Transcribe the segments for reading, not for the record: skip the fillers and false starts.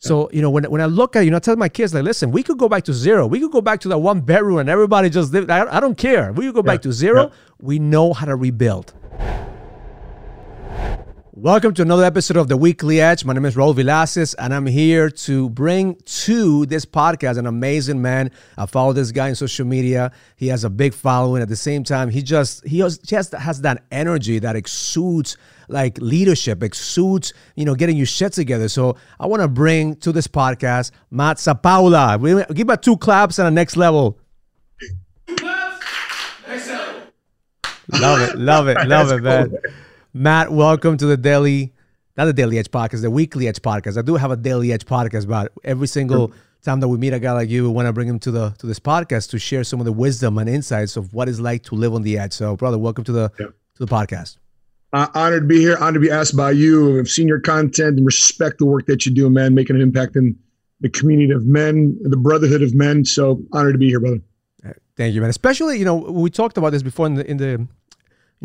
So, you know, when I look at, you know, I tell my kids, like, listen, we could go back to zero. We could go back to that one bedroom and everybody just lived. I don't care. We could go back to zero. We know how to rebuild. Welcome to another episode of The Weekly Edge. My name is Raul Vilasis, and I'm here to bring to this podcast an amazing man. I follow this guy on social media. He has a big following. At the same time, he just has that energy that exudes, like, leadership, exudes, you know, getting your shit together. So I want to bring to this podcast Matt Sapaula. We'll give him two claps and a next level. Next level. Love it, love it, love it, man. Cool. Matt, welcome to the Weekly Edge podcast. I do have a Daily Edge podcast, but every single time that we meet a guy like you, we want to bring him to this podcast to share some of the wisdom and insights of what it's like to live on the edge. So, brother, welcome to the podcast. Honored to be here. Honored to be asked by you. I've seen your content and respect the work that you do, man, making an impact in the community of men, the brotherhood of men. So, honored to be here, brother. Thank you, man. Especially, you know, we talked about this before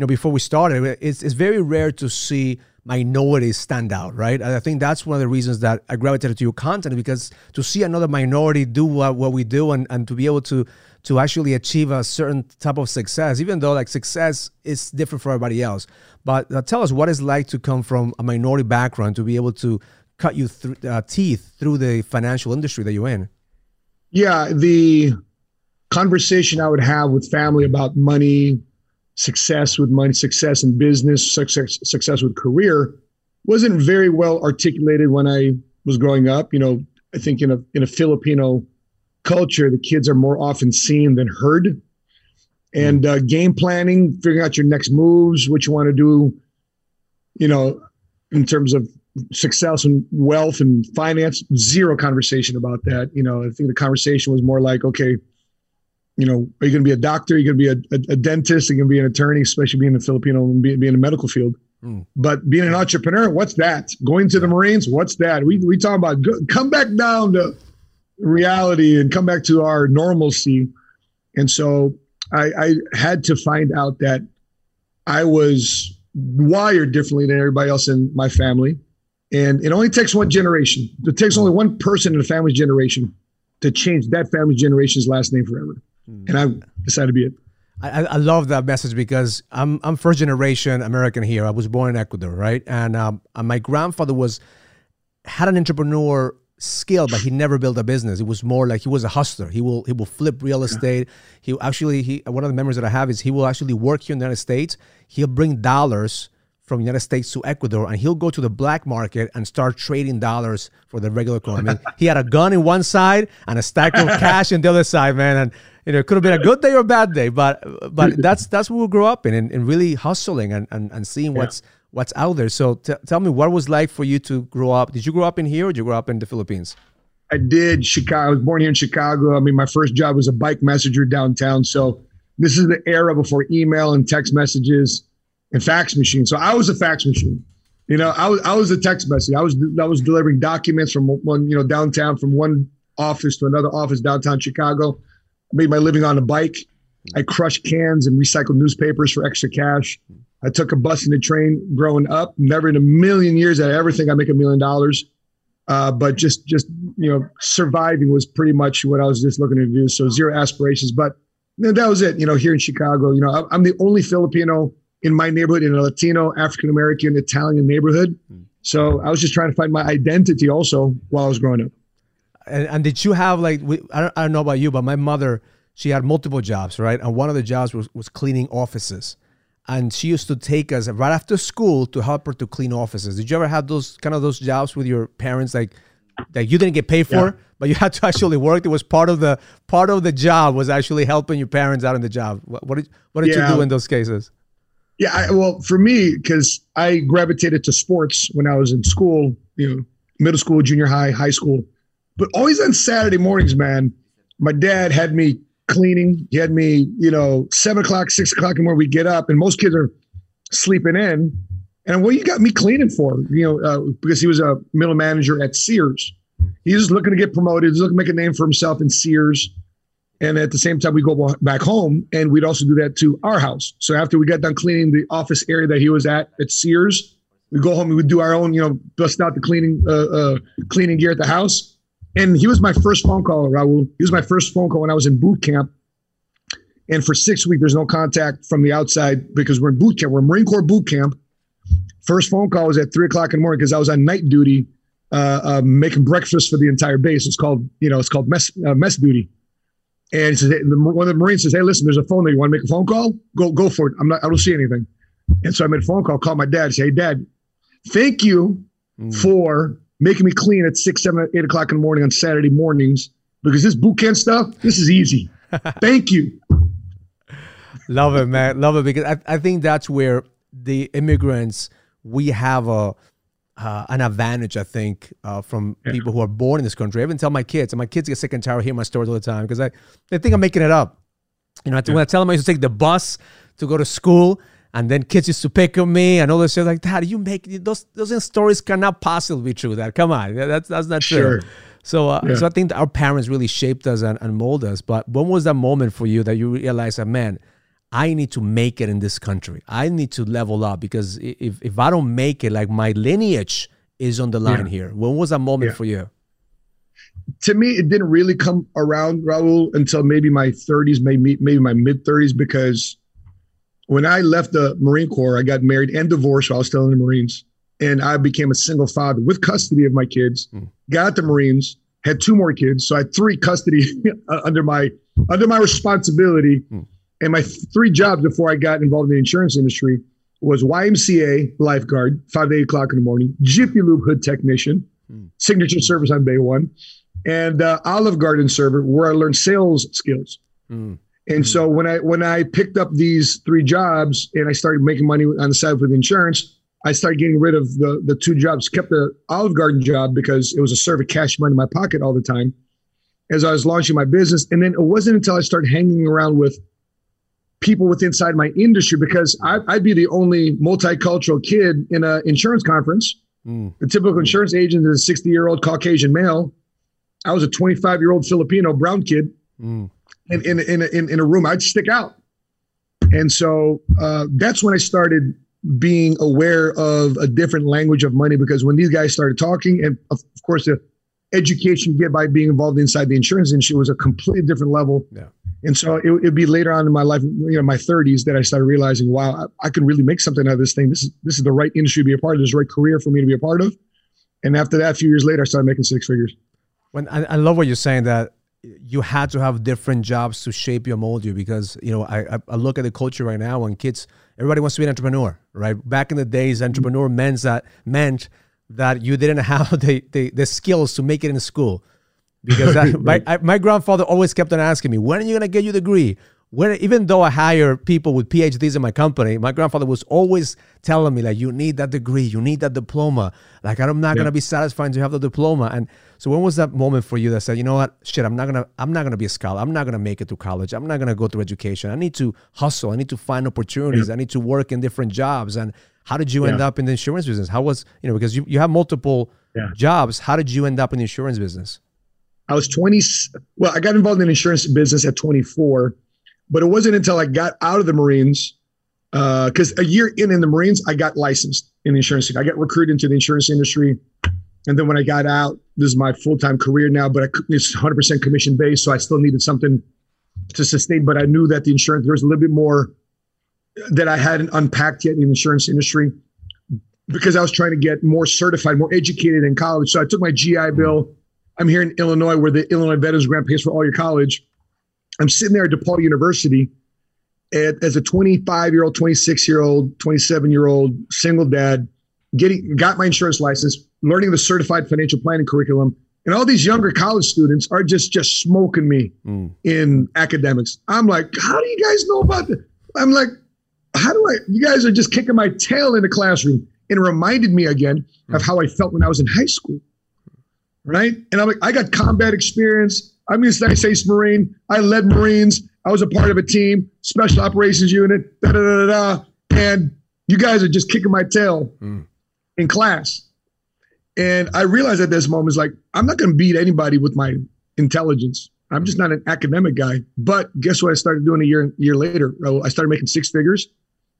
before we started, it's very rare to see minorities stand out, right? And I think that's one of the reasons that I gravitated to your content, because to see another minority do what we do and to be able to actually achieve a certain type of success, even though, like, success is different for everybody else. But tell us what it's like to come from a minority background, to be able to cut your teeth through the financial industry that you're in. Yeah, the conversation I would have with family about money, success with money, success in business, success with career wasn't very well articulated when I was growing up. You know, I think in a Filipino culture, the kids are more often seen than heard. And game planning, figuring out your next moves, what you want to do, you know, in terms of success and wealth and finance, zero conversation about that. You know, I think the conversation was more like, okay, you know, are you going to be a doctor? Are you going to be a dentist? Are you going to be an attorney, especially being a Filipino and being in the medical field? But being an entrepreneur, what's that? Going to the Marines, what's that? We talk about come back down to reality and come back to our normalcy. And so I had to find out that I was wired differently than everybody else in my family. And it only takes one generation. It takes only one person in a family's generation to change that family generation's last name forever. And I decided to be it. I love that message, because I'm first generation American here. I was born in Ecuador, right? And my grandfather had an entrepreneur skill, but he never built a business. It was more like he was a hustler. He will flip real estate. One of the memories that I have is he will actually work here in the United States. He'll bring dollars from the United States to Ecuador, and he'll go to the black market and start trading dollars for the regular coin. I mean, he had a gun in one side and a stack of cash in the other side, man. And you know, it could have been a good day or a bad day, but that's what we grew up in, and really hustling and seeing what's out there. So tell me, what was like for you to grow up? Did you grow up in here, or did you grow up in the Philippines? I did. Chicago. I was born here in Chicago. I mean, my first job was a bike messenger downtown. So this is the era before email and text messages and fax machine. So I was a fax machine. You know, I was a text message. I was delivering documents from one, you know, downtown, from one office to another office downtown Chicago. I made my living on a bike. I crushed cans and recycled newspapers for extra cash. I took a bus and a train growing up. Never in a million years did I ever think I'd make $1 million. But just you know, surviving was pretty much what I was just looking to do. So zero aspirations. But that was it. You know, here in Chicago, you know, I'm the only Filipino in my neighborhood, in a Latino, African-American, Italian neighborhood. So I was just trying to find my identity also while I was growing up. And did you have, like, I don't know about you, but my mother, she had multiple jobs, right? And one of the jobs was cleaning offices. And she used to take us right after school to help her to clean offices. Did you ever have those jobs with your parents, like, that you didn't get paid for, but you had to actually work? It was part of the job was actually helping your parents out in the job. What did you do in those cases? Yeah, well, for me, because I gravitated to sports when I was in school, you know, middle school, junior high, high school. But always on Saturday mornings, man, my dad had me cleaning. He had me, you know, 7 o'clock, 6 o'clock in the morning, we get up, and most kids are sleeping in. And what you got me cleaning for, you know, because he was a middle manager at Sears. He was looking to get promoted. He was looking to make a name for himself in Sears. And at the same time, we go back home, and we'd also do that to our house. So after we got done cleaning the office area that he was at Sears, We go home, we would do our own, bust out the cleaning gear at the house. And he was my first phone call, Raul. He was my first phone call when I was in boot camp. And for 6 weeks, there's no contact from the outside because we're in boot camp. We're in Marine Corps boot camp. First phone call was at 3 o'clock in the morning because I was on night duty, making breakfast for the entire base. It's called, mess duty. And he says, hey, one of the Marines says, "Hey, listen, there's a phone there. You want to make a phone call? Go for it. I don't see anything." And so I made a phone call, called my dad, say, "Hey, Dad, thank you for making me clean at 6, 7, 8 o'clock in the morning on Saturday mornings because this boot camp stuff, this is easy. Thank you." Love it, man. Love it, because I think that's where the immigrants, we have an advantage, I think, from people who are born in this country. I even tell my kids, and my kids get sick and tired of hearing my stories all the time because they think I'm making it up. When I tell them I used to take the bus to go to school, and then kids used to pick on me and all this shit. Like, Dad, you make those stories cannot possibly be true. That come on, that's not true. Sure. So, so I think that our parents really shaped us and molded us. But when was that moment for you that you realized that, man, I need to make it in this country. I need to level up because if I don't make it, like my lineage is on the line here. When was that moment for you? To me, it didn't really come around, Raul, until maybe my 30s, maybe my mid-30s, because when I left the Marine Corps, I got married and divorced while I was still in the Marines, and I became a single father with custody of my kids, got out the Marines, had 2 more kids, so I had 3 custody under my responsibility. And my 3 jobs before I got involved in the insurance industry was YMCA lifeguard, 5 to 8 o'clock in the morning, Jiffy Lube hood technician, signature service on day one, and Olive Garden server, where I learned sales skills. And so when I picked up these 3 jobs and I started making money on the side with insurance, I started getting rid of the 2 jobs, kept the Olive Garden job because it was a serve of cash money in my pocket all the time as I was launching my business. And then it wasn't until I started hanging around with people with inside my industry, because I'd be the only multicultural kid in an insurance conference. The typical insurance agent is a 60-year-old Caucasian male. I was a 25-year-old Filipino brown kid. In a room, I'd stick out. And so that's when I started being aware of a different language of money, because when these guys started talking, and of course the education you get by being involved inside the insurance industry was a completely different level. Yeah. And so it'd be later on in my life, my 30s, that I started realizing, wow, I could really make something out of this thing. This is the right industry to be a part of. This is the right career for me to be a part of. And after that, a few years later, I started making 6 figures. I love what you're saying, that you had to have different jobs to shape you, mold you, because, I look at the culture right now when kids, everybody wants to be an entrepreneur, right? Back in the days, entrepreneur meant that you didn't have the skills to make it in school. Because my grandfather always kept on asking me, when are you going to get your degree? Even though I hire people with PhDs in my company, my grandfather was always telling me, like, you need that degree, you need that diploma. Like, I'm not going to be satisfied to have the diploma. And so when was that moment for you that said, you know what, shit, I'm not going to be a scholar. I'm not going to make it through college. I'm not going to go through education. I need to hustle. I need to find opportunities. I need to work in different jobs. And how did you end up in the insurance business? How was, because you have multiple jobs. How did you end up in the insurance business? I was I got involved in the insurance business at 24. But it wasn't until I got out of the Marines, because a year in the Marines, I got licensed in the insurance. I got recruited into the insurance industry. And then when I got out, this is my full-time career now, but it's 100% commission-based, so I still needed something to sustain. But I knew that the insurance, there was a little bit more that I hadn't unpacked yet in the insurance industry, because I was trying to get more certified, more educated in college. So I took my GI Bill. I'm here in Illinois, where the Illinois Veterans Grant pays for all your college. I'm sitting there at DePaul University as a 25-year-old, 26-year-old, 27-year-old single dad, got my insurance license, learning the certified financial planning curriculum. And all these younger college students are just smoking me in academics. I'm like, how do you guys know about this? I'm like, you guys are just kicking my tail in the classroom. And it reminded me again of how I felt when I was in high school, right? And I'm like, I got combat experience. I'm a United States Marine. I led Marines. I was a part of a team, special operations unit, and you guys are just kicking my tail in class. And I realized at this moment, like, I'm not going to beat anybody with my intelligence. I'm just not an academic guy. But guess what I started doing a year later? I started making 6 figures.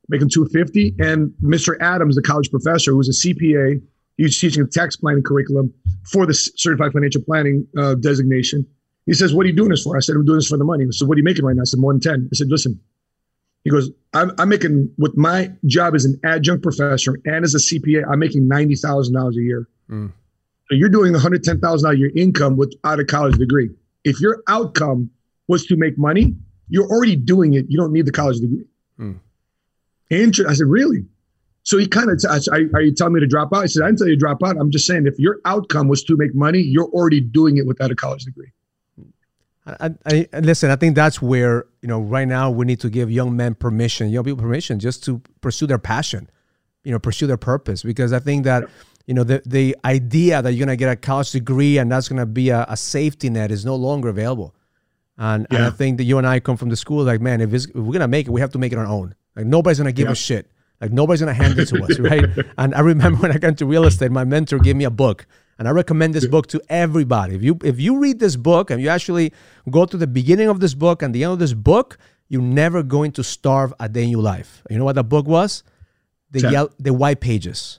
making $250. And Mr. Adams, the college professor, who's a CPA, he's teaching a tax planning curriculum for the certified financial planning designation. He says, what are you doing this for? I said, I'm doing this for the money. He said, what are you making right now? I said, more than 10. I said, listen. He goes, I'm making, with my job as an adjunct professor and as a CPA, I'm making $90,000 a year. Mm. So you're doing $110,000 a year income without a college degree. If your outcome was to make money, you're already doing it. You don't need the college degree. Mm. I said, really? So he kind of, are you telling me to drop out? I said, I didn't tell you to drop out. I'm just saying, if your outcome was to make money, you're already doing it without a college degree. Listen, I think that's where, you know, right now we need to give young men permission, young people permission just to pursue their passion, you know, pursue their purpose. Because I think that, you know, the idea that you're going to get a college degree and that's going to be a safety net is no longer available. And I think that you and I come from the school like, man, if we're going to make it, we have to make it on our own. Like nobody's going to give a shit. Like nobody's going to hand it to us, right? And I remember when I got into real estate, my mentor gave me a book. And I recommend this book to everybody. If you read this book and you actually go to the beginning of this book and the end of this book, you're never going to starve a day in your life. You know what that book was? The white pages.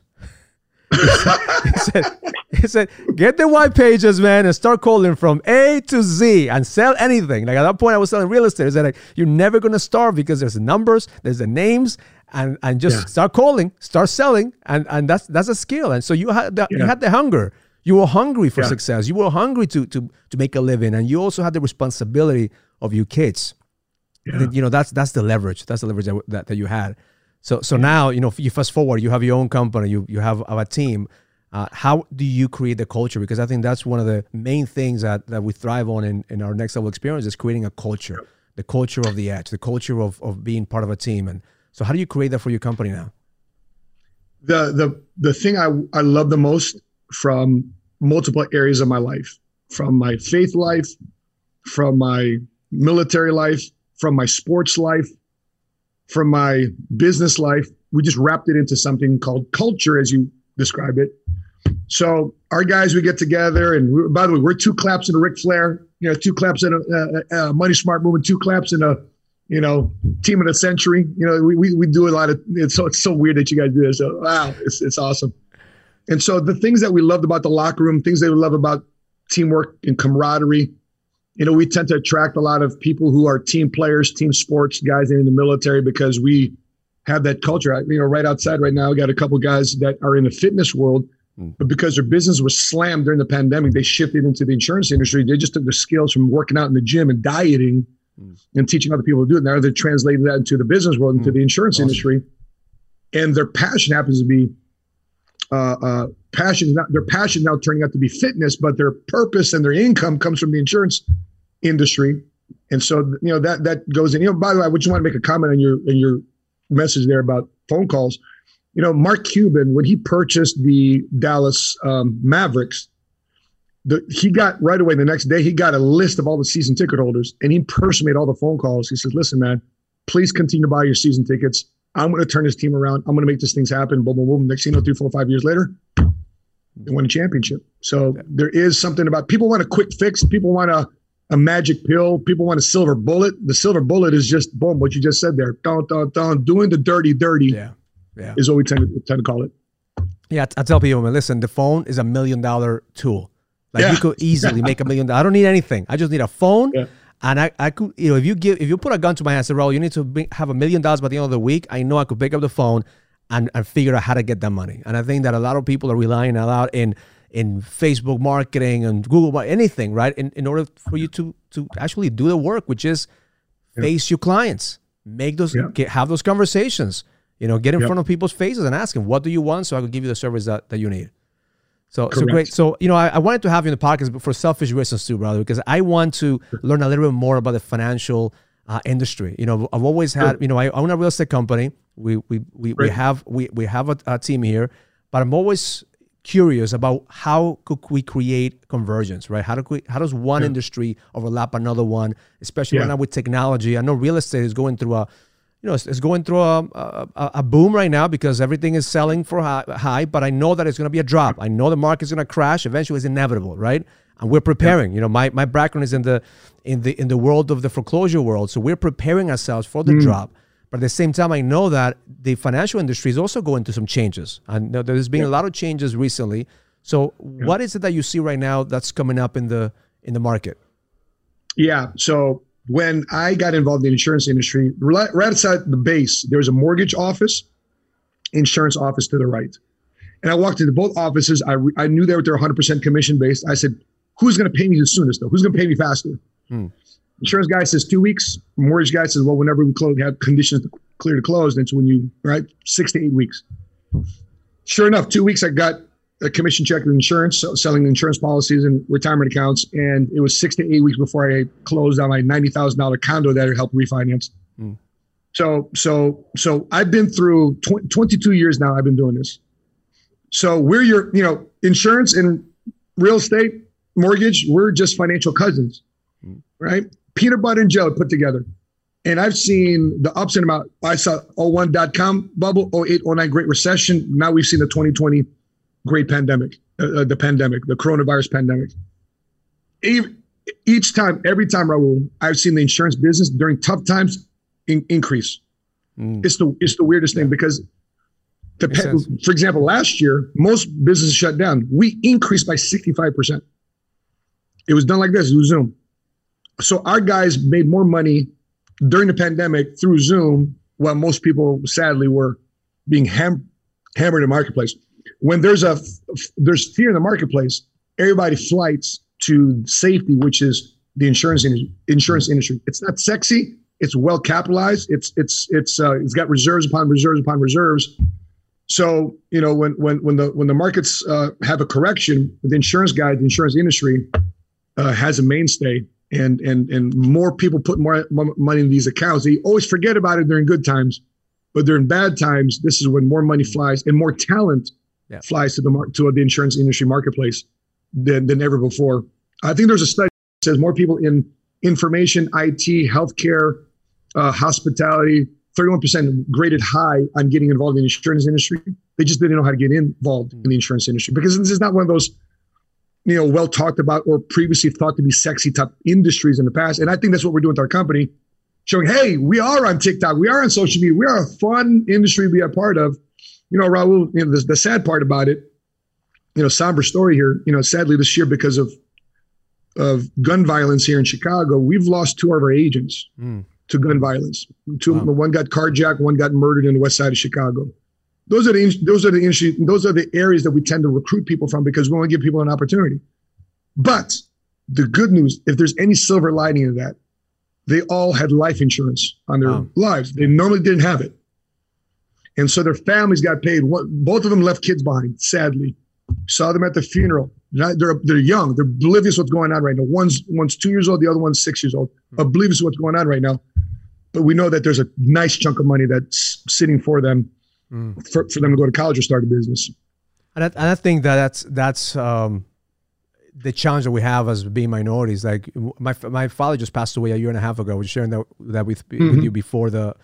He said, get the white pages, man, and start calling from A to Z and sell anything. Like at that point, I was selling real estate. He said, like, you're never going to starve because there's the numbers, there's the names, and just start calling, start selling, and that's a skill. And so you had the hunger. You were hungry for success. You were hungry to make a living, and you also had the responsibility of your kids. Yeah. And, you know, that's the leverage. That's the leverage that you had. So now, you know, you fast forward. You have your own company. You have a team. How do you create the culture? Because I think that's one of the main things that we thrive on in our next level experience is creating a culture, the culture of the edge, the culture of being part of a team. And so, how do you create that for your company now? The thing I love the most from multiple areas of my life, from my faith life, from my military life, from my sports life, from my business life, we just wrapped it into something called culture, as you describe it. So our guys, we get together, and by the way, we're two claps in a Ric Flair, you know, two claps in a Money Smart Movement, two claps in a, you know, Team of the Century. You know, we do a lot of. It's so weird that you guys do this. So, wow, it's awesome. And so the things that we loved about the locker room, things that we love about teamwork and camaraderie. You know, we tend to attract a lot of people who are team players, team sports guys in the military because we have that culture. You know, right outside right now, we got a couple guys that are in the fitness world, but because their business was slammed during the pandemic, they shifted into the insurance industry. They just took their skills from working out in the gym and dieting and teaching other people to do it. Now they're translating that into the business world, into the insurance industry. And their passion happens to be their passion now turning out to be fitness, but their purpose and their income comes from the insurance industry. And so, you know, that goes in. You know, by the way, I just want to make a comment on your message there about phone calls. You know, Mark Cuban, when he purchased the Dallas Mavericks, he got right away the next day, he got a list of all the season ticket holders, and he personally made all the phone calls. He says, listen, man, please continue to buy your season tickets. I'm going to turn this team around. I'm going to make this things happen. Boom, boom, boom. Next thing you know, 3, 4, 5 years later, they won a championship. So there is something about people want a quick fix. People want a magic pill. People want a silver bullet. The silver bullet is just, boom, what you just said there. Dun, dun, dun. Doing the dirty is what we tend to call it. Yeah, I tell people, man, listen, the phone is $1 million tool. Like you could easily make $1 million. I don't need anything. I just need a phone. Yeah. And I could, you know, if you put a gun to my head and say, Raul, you need to have $1 million by the end of the week, I know I could pick up the phone and figure out how to get that money. And I think that a lot of people are relying a lot in Facebook marketing and Google, anything, right? In order for you to actually do the work, which is face your clients, make those, have those conversations, you know, get in front of people's faces and ask them, what do you want? So I could give you the service that you need. So great. So, you know, I wanted to have you in the podcast, but for selfish reasons too, brother, because I want to learn a little bit more about the financial industry. You know, I've always had, you know, I own a real estate company. We have a team here, but I'm always curious about how could we create convergence, right? How does one industry overlap another one, especially right now with technology? I know real estate is going through a boom right now because everything is selling for high, but I know that it's going to be a drop. I know the market's going to crash. Eventually, it's inevitable, right? And we're preparing. You know, my background is in the world of the foreclosure world, so we're preparing ourselves for the drop. But at the same time, I know that the financial industry is also going through some changes. And there's been a lot of changes recently. So what is it that you see right now that's coming up in the market? Yeah. So when I got involved in the insurance industry, right outside the base, there's a mortgage office, insurance office to the right. And I walked into both offices. I knew they were 100% commission based. I said, who's going to pay me the soonest though? Who's going to pay me faster? Hmm. Insurance guy says 2 weeks. Mortgage guy says, well, whenever we close, we have conditions to clear to close. That's when you, right? 6 to 8 weeks. Sure enough, 2 weeks, I got a commission check with insurance, so selling insurance policies and retirement accounts. And it was 6 to 8 weeks before I closed on my $90,000 condo that I helped refinance. Mm. So I've been through 22 years now. I've been doing this. So we're your, you know, insurance and real estate, mortgage, we're just financial cousins, right? Peanut butter and jelly put together. And I've seen the ups and downs. I saw 01.com bubble, 08, 09 Great Recession. Now we've seen the 2020 Great Pandemic, the coronavirus pandemic. Every time, Raul, I've seen the insurance business during tough times increase. Mm. It's the weirdest thing because, for example, last year, most businesses shut down. We increased by 65%. It was done like this, through Zoom. So our guys made more money during the pandemic through Zoom while most people, sadly, were being hammered in the marketplace. When there's fear in the marketplace, everybody flights to safety, which is the insurance industry. It's not sexy. It's well capitalized. It's got reserves upon reserves upon reserves. So you know when the markets have a correction, the insurance guy, the insurance industry has a mainstay, and more people put more money in these accounts. They always forget about it during good times, but during bad times, this is when more money flies and more talent. Yeah. Flies to the insurance industry marketplace than ever before. I think there's a study that says more people in information, IT, healthcare, hospitality, 31% graded high on getting involved in the insurance industry. They just didn't know how to get involved in the insurance industry because this is not one of those, you know, well talked about or previously thought to be sexy type industries in the past. And I think that's what we're doing with our company, showing, hey, we are on TikTok, we are on social media, we are a fun industry to be a part of. You know, Raul, you know, the sad part about it, you know, somber story here, you know, sadly this year because of gun violence here in Chicago, we've lost two of our agents to gun violence. One got carjacked, one got murdered in the west side of Chicago. Those are the areas that we tend to recruit people from because we want to give people an opportunity. But the good news, if there's any silver lining in that, they all had life insurance on their lives. They normally didn't have it. And so their families got paid. Both of them left kids behind, sadly. Saw them at the funeral. They're young. They're oblivious to what's going on right now. One's 2 years old. The other one's 6 years old. Oblivious to what's going on right now. But we know that there's a nice chunk of money that's sitting for them, for them to go to college or start a business. And I think that's the challenge that we have as being minorities. Like my father just passed away a year and a half ago. I was sharing that with you before the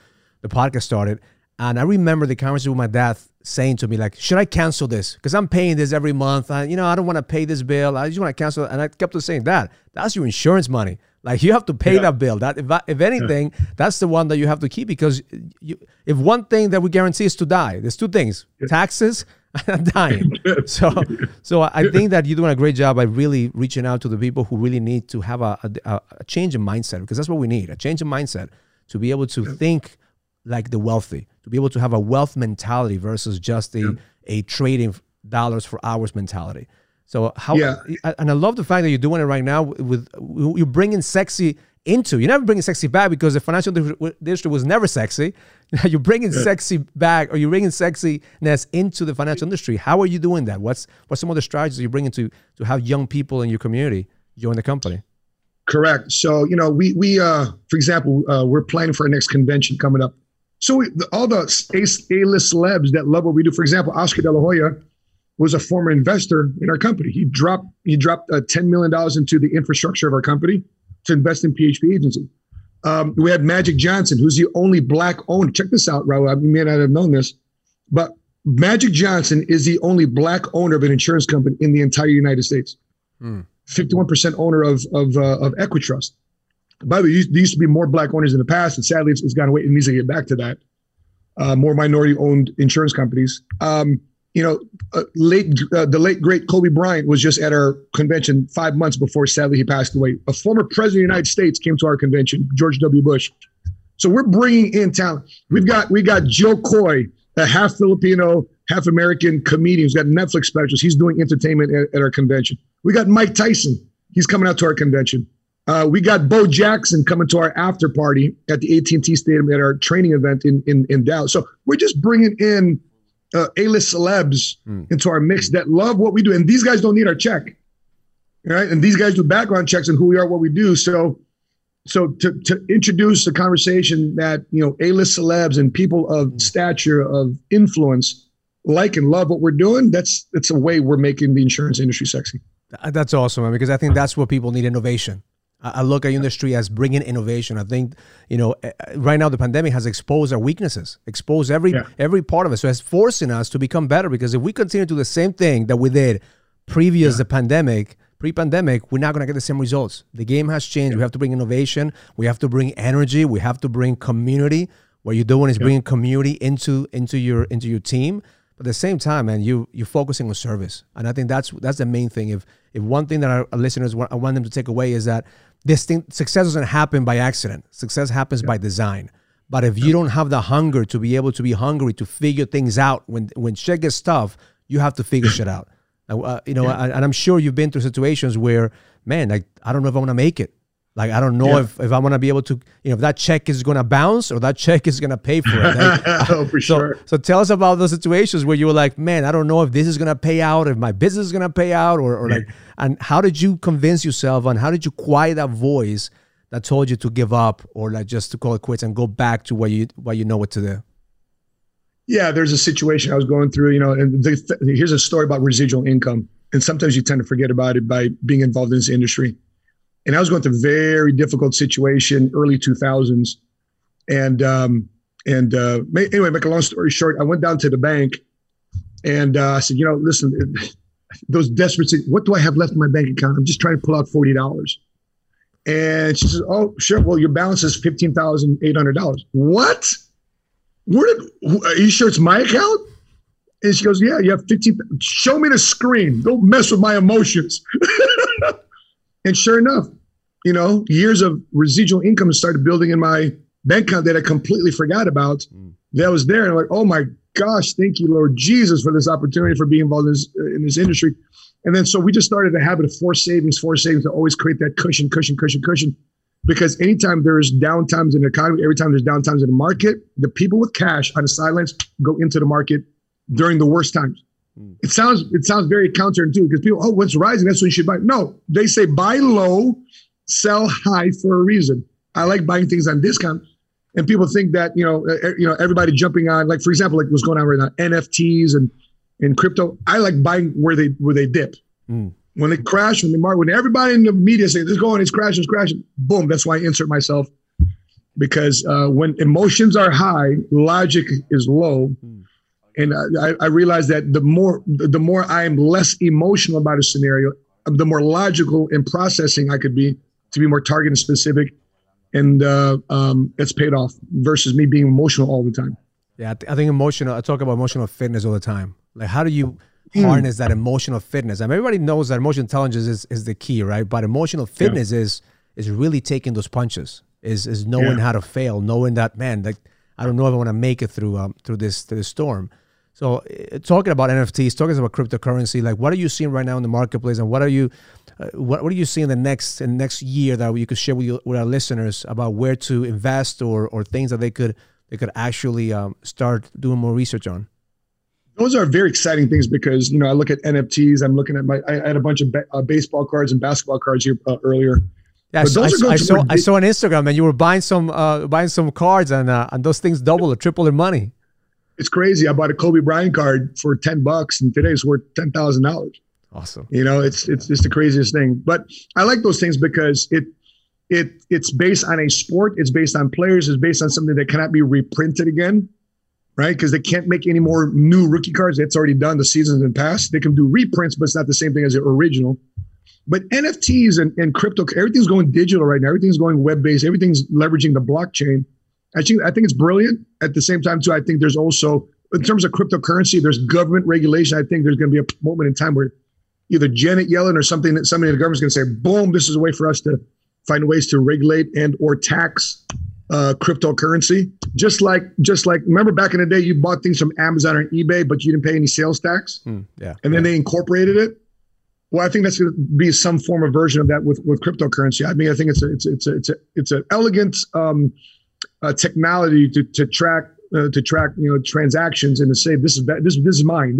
podcast started. And I remember the conversation with my dad saying to me, like, should I cancel this? Because I'm paying this every month. I don't want to pay this bill. I just want to cancel it. And I kept on saying, Dad, that's your insurance money. Like, you have to pay that bill. That if anything, that's the one that you have to keep because if one thing that we guarantee is to die, there's two things, taxes and dying. So I think that you're doing a great job by really reaching out to the people who really need to have a change in mindset because that's what we need, a change in mindset to be able to think like the wealthy, to be able to have a wealth mentality versus just a trading dollars for hours mentality. So and I love the fact that you're doing it right now with you're bringing sexy into, you're never bringing sexy back because the financial industry was never sexy. You're bringing sexy back or you're bringing sexiness into the financial industry. How are you doing that? What's some of the strategies you're bringing to have young people in your community join the company? Correct. So, you know, we for example, we're planning for our next convention coming up. So all the A-list celebs that love what we do. For example, Oscar De La Hoya was a former investor in our company. He dropped $10 million into the infrastructure of our company to invest in PHP agency. We had Magic Johnson, who's the only Black-owned. Check this out, Raul. You may not have known this, but Magic Johnson is the only Black owner of an insurance company in the entire United States. 51% owner of Equitrust. By the way, there used to be more black owners in the past, and sadly, it's gone away. It needs to get back to that. More minority-owned insurance companies. The late, great Kobe Bryant was just at our convention 5 months before, sadly, he passed away. A former president of the United States came to our convention, George W. Bush. So we're bringing in talent. We got Joe Koy, a half Filipino, half American comedian who's got Netflix specials. He's doing entertainment at our convention. We got Mike Tyson. He's coming out to our convention. We got Bo Jackson coming to our after party at the AT&T Stadium at our training event in Dallas. So we're just bringing in A-list celebs into our mix that love what we do. And these guys don't need our check, right? And these guys do background checks on who we are, what we do. So to introduce a conversation that, A-list celebs and people of stature, of influence, like and love what we're doing, that's a way we're making the insurance industry sexy. That's awesome, man, because I think that's what people need, innovation. I look at industry as bringing innovation. I think, right now the pandemic has exposed our weaknesses, exposed every part of it. So it's forcing us to become better, because if we continue to do the same thing that we did pre-pandemic, we're not going to get the same results. The game has changed. Yeah. We have to bring innovation. We have to bring energy. We have to bring community. What you're doing is bringing community into your team. But at the same time, man, you're focusing on service. And I think that's the main thing. If one thing that our listeners I want them to take away is that success doesn't happen by accident. Success happens by design. But if you don't have the hunger to be able to be hungry to figure things out, when shit gets tough, you have to figure shit out. And I'm sure you've been through situations where, man, like, I don't know if I'm gonna make it. Like, I don't know if I'm gonna be able to, if that check is gonna bounce or that check is gonna pay for it. Like, sure. So tell us about those situations where you were like, man, I don't know if this is gonna pay out, if my business is gonna pay out, and how did you convince yourself, and how did you quiet that voice that told you to give up or like just to call it quits and go back to what you know what to do? Yeah, there's a situation I was going through, and here's a story about residual income. And sometimes you tend to forget about it by being involved in this industry. And I was going through a very difficult situation, early 2000s. Anyway, make a long story short, I went down to the bank and I said, listen, those desperate things, what do I have left in my bank account? I'm just trying to pull out $40. And she says, oh, sure. Well, your balance is $15,800. What? Are you sure it's my account? And she goes, yeah, you have 15. Show me the screen. Don't mess with my emotions. And sure enough, years of residual income started building in my bank account that I completely forgot about. That was there. And I'm like, oh my gosh, thank you, Lord Jesus, for this opportunity, for being involved in this industry. And then, so we just started a habit of forced savings to always create that cushion. Because anytime there's downtimes in the economy, every time there's downtimes in the market, the people with cash on the sidelines go into the market during the worst times. It sounds very counterintuitive, because people, oh, what's rising? That's what you should buy. No, they say buy low, sell high for a reason. I like buying things on discount, and people think that everybody jumping on, like, for example, like what's going on right now, NFTs and crypto. I like buying where they dip. When they crash, when everybody in the media says it's going, it's crashing, boom. That's why I insert myself, because when emotions are high, logic is low. And I realized that the more I am less emotional about a scenario, the more logical and processing I could be to be more targeted and specific. And it's paid off versus me being emotional all the time. Yeah, I think emotional, I talk about emotional fitness all the time. Like, how do you harness that emotional fitness? I mean, everybody knows that emotional intelligence is the key, right? But emotional fitness is really taking those punches, is knowing how to fail, knowing that, man, like, I don't know if I want to make it through this storm. So talking about NFTs, talking about cryptocurrency, like, what are you seeing right now in the marketplace, and what are you seeing in the next year that you could share with our listeners about where to invest or things that they could actually start doing more research on? Those are very exciting things, because I look at NFTs. I'm looking at I had a bunch of baseball cards and basketball cards here earlier. Yeah, I saw on Instagram, and you were buying some cards, and those things double or triple their money. It's crazy. I bought a Kobe Bryant card for $10, and today it's worth $10,000. Awesome. It's just the craziest thing. But I like those things because it's based on a sport. It's based on players. It's based on something that cannot be reprinted again, right? Because they can't make any more new rookie cards. That's already done. The season's been passed. They can do reprints, but it's not the same thing as the original. But NFTs and crypto, everything's going digital right now. Everything's going web-based. Everything's leveraging the blockchain. I think it's brilliant. At the same time, too, I think there's also, in terms of cryptocurrency, there's government regulation. I think there's going to be a moment in time where either Janet Yellen or somebody in the government's going to say, boom, this is a way for us to find ways to regulate and or tax cryptocurrency. Just like, remember back in the day, you bought things from Amazon or eBay, but you didn't pay any sales tax. And then they incorporated it. Well, I think that's going to be some form of version of that with cryptocurrency. I mean, I think it's an elegant technology to track transactions and to say this is mine,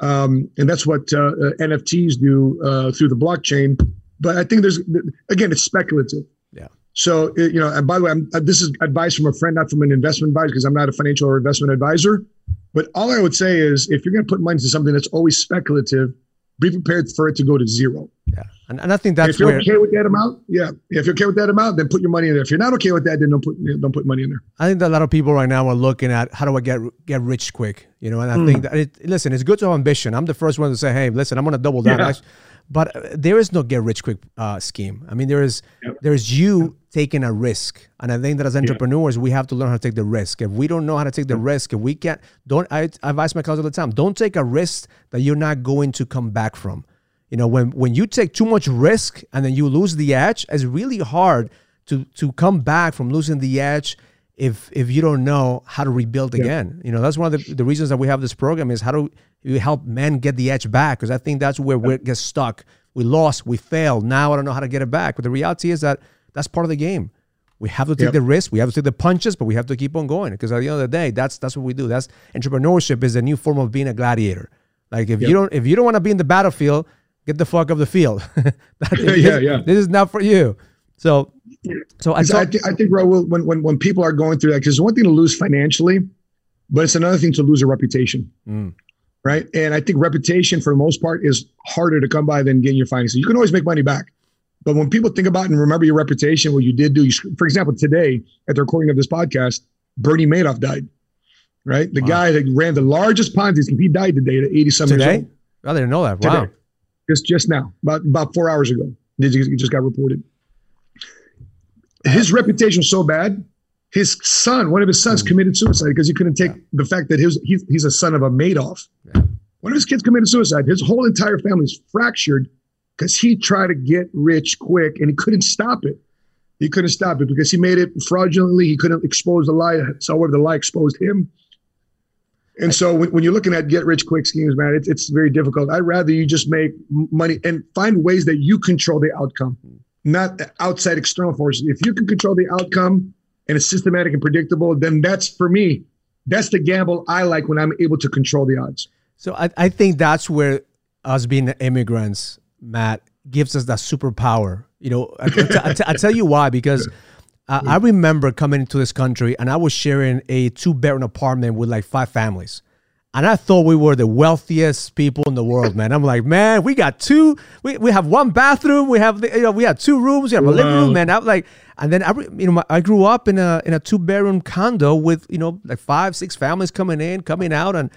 and that's what NFTs do through the blockchain. But I think it's speculative. Yeah. So and by the way, this is advice from a friend, not from an investment advisor, because I'm not a financial or investment advisor. But all I would say is, if you're going to put money into something that's always speculative, be prepared for it to go to zero. Yeah, and I think that's if you're okay with that amount. Yeah, if you're okay with that amount, then put your money in there. If you're not okay with that, then don't put money in there. I think that a lot of people right now are looking at, how do I get rich quick? And I think that it's good to have ambition. I'm the first one to say, hey, listen, I'm going to double down. Yeah. But there is no get rich quick scheme. I mean, there is you taking a risk, and I think that as entrepreneurs, we have to learn how to take the risk. If we don't know how to take the risk, if we can't, I advise my clients all the time: don't take a risk that you're not going to come back from. When you take too much risk and then you lose the edge, it's really hard to come back from losing the edge if you don't know how to rebuild again. That's one of the reasons that we have this program, is how do we help men get the edge back? Because I think that's where we get stuck. We lost, we failed. Now I don't know how to get it back. But the reality is that that's part of the game. We have to take the risk. We have to take the punches, but we have to keep on going. Because at the end of the day, that's what we do. That's entrepreneurship, is a new form of being a gladiator. Like if you don't want to be in the battlefield, get the fuck off the field. This is not for you. So I think, Raul, when people are going through that, because it's one thing to lose financially, but it's another thing to lose a reputation, right? And I think reputation, for the most part, is harder to come by than getting your finances. You can always make money back, but when people think about and remember your reputation, what you did do, for example, today at the recording of this podcast, Bernie Madoff died, right? The guy that ran the largest Ponzi scheme, he died today at 80-some years old. I didn't know that. Wow. Today. Just now, about 4 hours ago, it just got reported. His reputation was so bad, his son, one of his sons committed suicide because he couldn't take the fact that he's a son of a Madoff. Yeah. One of his kids committed suicide. His whole entire family's fractured because he tried to get rich quick and he couldn't stop it. He couldn't stop it because he made it fraudulently. He couldn't expose the lie. So whatever the lie exposed him. And so when you're looking at get rich quick schemes, man, it's very difficult. I'd rather you just make money and find ways that you control the outcome, not outside external forces. If you can control the outcome and it's systematic and predictable, then that's, for me, that's the gamble I like, when I'm able to control the odds. So I think that's where us being immigrants, Matt, gives us that superpower. I tell you why, because I remember coming into this country and I was sharing a 2-bedroom apartment with like 5 families. And I thought we were the wealthiest people in the world, man. I'm like, man, we got 2. We have 1 bathroom. We have we had 2 rooms. We have a living room, man. I'm like, and then I grew up in a 2-bedroom condo with 5-6 families coming in, coming out, and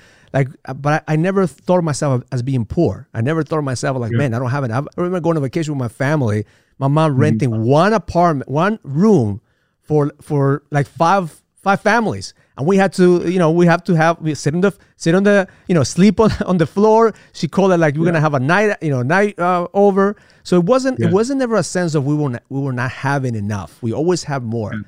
but I never thought of myself as being poor. I never thought of myself man, I don't have it. I remember going on vacation with my family. My mom renting one room for like 5 families. And we had to, sleep on the floor. She called it like we're gonna have a night, over. So it wasn't ever a sense of we were not having enough. We always have more. Yeah.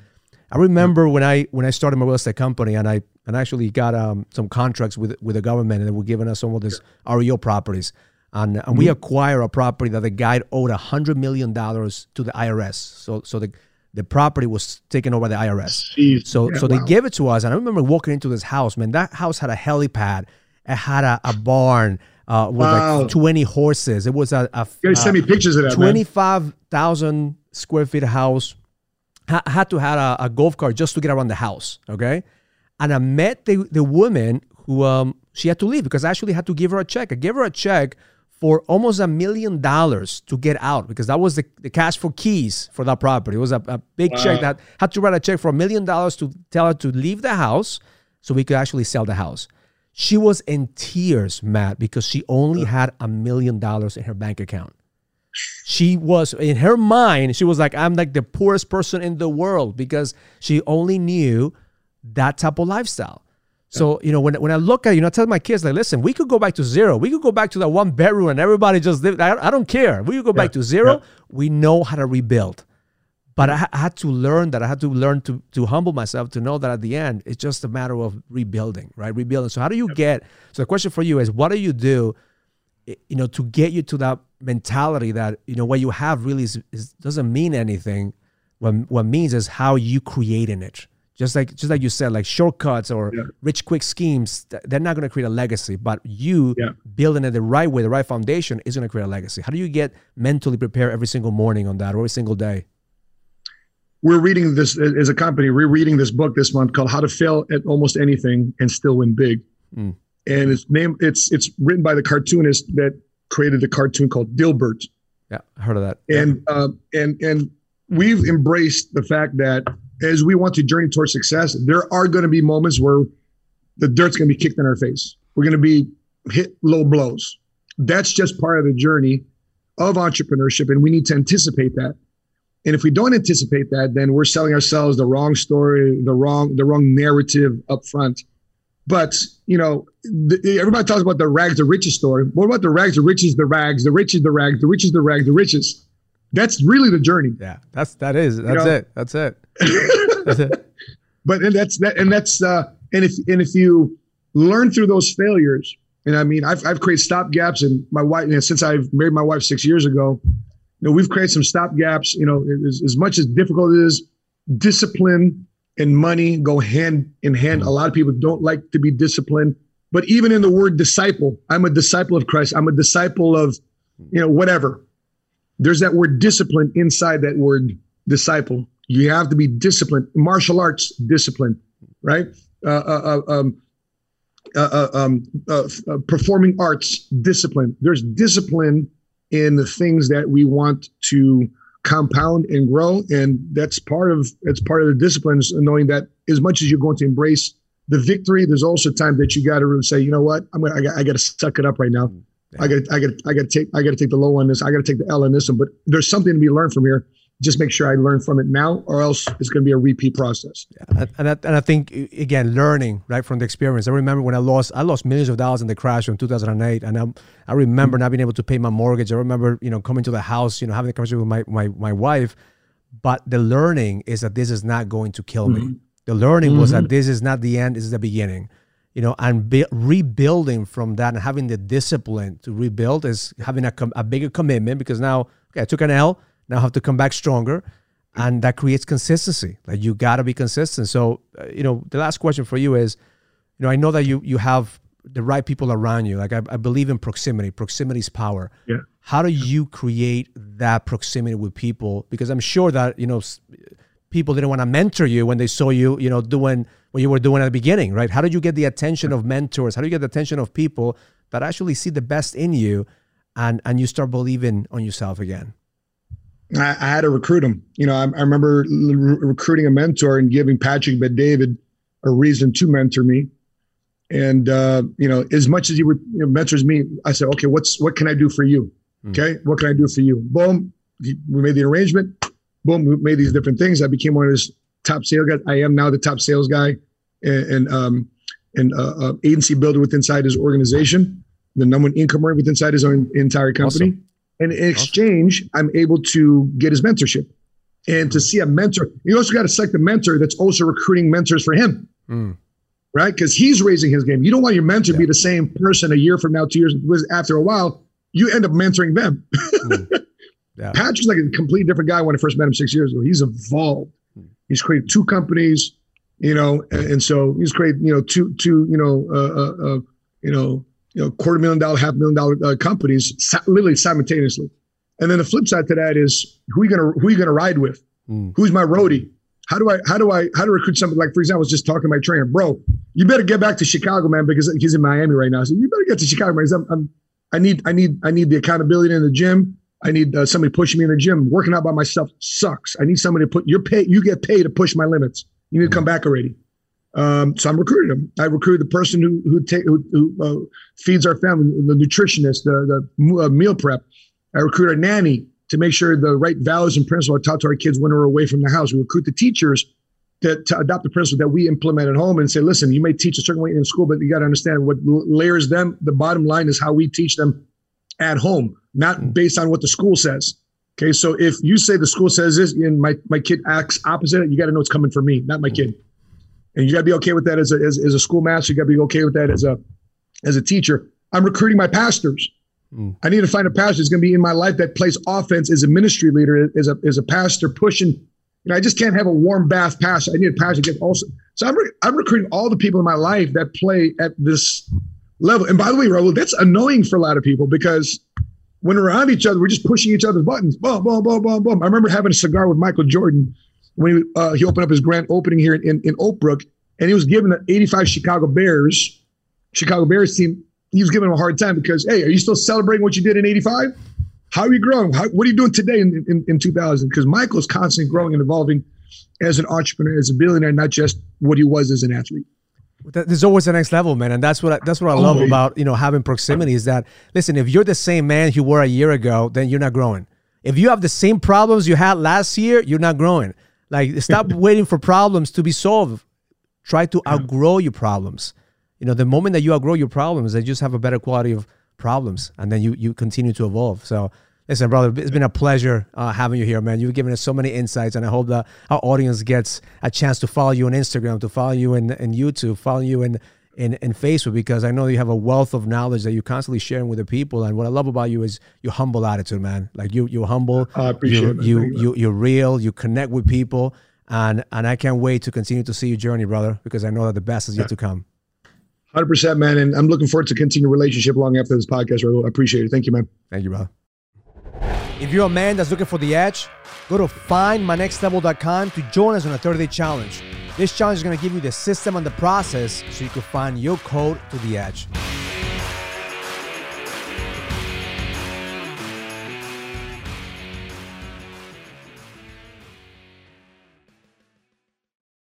I remember when I started my real estate company and I actually got some contracts with the government, and they were giving us some of these REO properties, and we acquire a property that the guy owed $100 million to the IRS. So the property was taken over by the IRS. Jeez. So they gave it to us. And I remember walking into this house, man. That house had a helipad. It had a barn with 20 horses. It was you gotta send me pictures of that, 25,000 square feet house. I had to have a golf cart just to get around the house, okay? And I met the woman who, she had to leave because I actually had to give her a check. I gave her a check for almost $1 million to get out, because that was the cash for keys for that property. It was a big check that had to write a check for $1 million to tell her to leave the house so we could actually sell the house. She was in tears, Matt, because she only had $1 million in her bank account. She was, in her mind, she was like, I'm like the poorest person in the world, because she only knew that type of lifestyle. So, you know, when I look at it, you know, I tell my kids, like, listen, we could go back to zero. We could go back to that one bedroom and everybody just lived. I don't care. We could go back to zero. We know how to rebuild. But I had to learn that. I had to learn to humble myself, to know that at the end, it's just a matter of rebuilding, right? Rebuilding. So how do you get, so the question for you is, what do you do, you know, to get you to that mentality that, you know, what you have really is, doesn't mean anything. What means is how you create in it. Just like you said, like shortcuts or rich quick schemes, they're not going to create a legacy, but you building it the right way, the right foundation is going to create a legacy. How do you get mentally prepared every single morning on that, or every single day? We're reading this as a company. We're reading this book this month called How to Fail at Almost Anything and Still Win Big. And it's named, it's written by the cartoonist that created the cartoon called Dilbert. Yeah, I heard of that. And and we've embraced the fact that as we want to journey towards success, there are going to be moments where the dirt's going to be kicked in our face. We're going to be hit low blows. That's just part of the journey of entrepreneurship, and we need to anticipate that. And if we don't anticipate that, then we're selling ourselves the wrong story, the wrong narrative up front. But, you know, everybody talks about the rags to riches story. What about the rags to riches, the rags, the riches, the rags, the riches, the rags, the riches? That's really the journey. Yeah, that's it. But and if you learn through those failures, and I mean, I've created stop gaps, and my wife, and since I've married my wife 6 years ago, you know, we've created some stop gaps. You know, as much as difficult it is, discipline and money go hand in hand. A lot of people don't like to be disciplined, but even in the word disciple, I'm a disciple of Christ. I'm a disciple of, you know, whatever. There's that word discipline inside that word disciple. You have to be disciplined. Martial arts discipline, right? Performing arts discipline. There's discipline in the things that we want to compound and grow, and that's part of the disciplines. Knowing that as much as you're going to embrace the victory, there's also time that you got to really say, you know what, I got to suck it up right now. I got to take the low on this. I got to take the L on this one. But there's something to be learned from here. Just make sure I learn from it now, or else it's going to be a repeat process. Yeah. And I think, again, learning right from the experience. I remember when I lost millions of dollars in the crash in 2008, and I remember not being able to pay my mortgage. I remember, you know, coming to the house, you know, having a conversation with my wife. But the learning is that this is not going to kill me. The learning was that this is not the end; this is the beginning. You know, and rebuilding from that and having the discipline to rebuild is having a bigger commitment, because now, okay, I took an L, now I have to come back stronger. And that creates consistency. Like, you got to be consistent. So, you know, the last question for you is, you know, I know that you have the right people around you. Like, I believe in proximity. Proximity is power. Yeah. How do you create that proximity with people? Because I'm sure that, you know, people didn't want to mentor you when they saw you, you know, doing what you were doing at the beginning, right? How did you get the attention of mentors? How do you get the attention of people that actually see the best in you, and you start believing on yourself again? I had to recruit them. You know, I remember recruiting a mentor and giving Patrick Bet-David a reason to mentor me. And, you know, as much as he mentors me, I said, okay, what can I do for you? Okay, what can I do for you? Boom, we made the arrangement. Boom, we made these different things. I became one of his top sales guys. I am now the top sales guy and agency builder with inside his organization, the number one income earner with inside his own entire company. Awesome. And in exchange, I'm able to get his mentorship. And to see a mentor, you also got to select the mentor that's also recruiting mentors for him, right? Because he's raising his game. You don't want your mentor to be the same person a year from now, 2 years. After a while, you end up mentoring them. Yeah. Patrick's like a completely different guy when I first met him 6 years ago. He's evolved. He's created 2 companies, you know, and so he's created, you know, two $250,000, $500,000 companies literally simultaneously. And then the flip side to that is who are you gonna ride with? Who's my roadie? How do I recruit somebody? Like, for example, I was just talking to my trainer, bro, you better get back to Chicago, man, because he's in Miami right now. So you better get to Chicago, man. I need the accountability in the gym. I need somebody pushing me in the gym. Working out by myself sucks. I need somebody to you get paid to push my limits. You need to come back already. So I'm recruiting him. I recruited the person who feeds our family, the nutritionist, the meal prep, I recruit our nanny to make sure the right values and principles are taught to our kids when we're away from the house. We recruit the teachers to adopt the principle that we implement at home and say, listen, you may teach a certain way in school, but you got to understand what layers them. The bottom line is how we teach them at home, not based on what the school says. Okay, so if you say the school says this and my kid acts opposite, you got to know it's coming from me, not my kid. And you got to be okay with that as a schoolmaster. You got to be okay with that as a teacher. I'm recruiting my pastors. I need to find a pastor that's going to be in my life that plays offense as a ministry leader, as a pastor pushing. You know, I just can't have a warm bath pastor. I need a pastor to get also. So I'm recruiting all the people in my life that play at this level. And by the way, Raul, that's annoying for a lot of people because when we're around each other, we're just pushing each other's buttons. Boom, boom, boom, boom, boom. I remember having a cigar with Michael Jordan when he opened up his grand opening here in Oak Brook, and he was giving the 85 Chicago Bears team. He was giving him a hard time because, hey, are you still celebrating what you did in 85? How are you growing? What are you doing today in 2000? Because Michael's constantly growing and evolving as an entrepreneur, as a billionaire, not just what he was as an athlete. There's always the next level, man. And that's what I love about, you know, having proximity is that, listen, if you're the same man you were a year ago, then you're not growing. If you have the same problems you had last year, you're not growing. Like, stop waiting for problems to be solved. Try to outgrow your problems. You know, the moment that you outgrow your problems, they just have a better quality of problems, and then you continue to evolve. So, listen, brother, it's been a pleasure having you here, man. You've given us so many insights, and I hope that our audience gets a chance to follow you on Instagram, to follow you in YouTube, follow you in Facebook, because I know you have a wealth of knowledge that you're constantly sharing with the people. And what I love about you is your humble attitude, man. Like, you're humble. I appreciate it. You're real. You connect with people, and I can't wait to continue to see your journey, brother, because I know that the best is yet to come. 100%, man. And I'm looking forward to continue relationship long after this podcast. I appreciate it. Thank you, man. Thank you, brother. If you're a man that's looking for the edge, go to findmynextlevel.com to join us on a 30-day challenge. This challenge is going to give you the system and the process so you can find your code to the edge.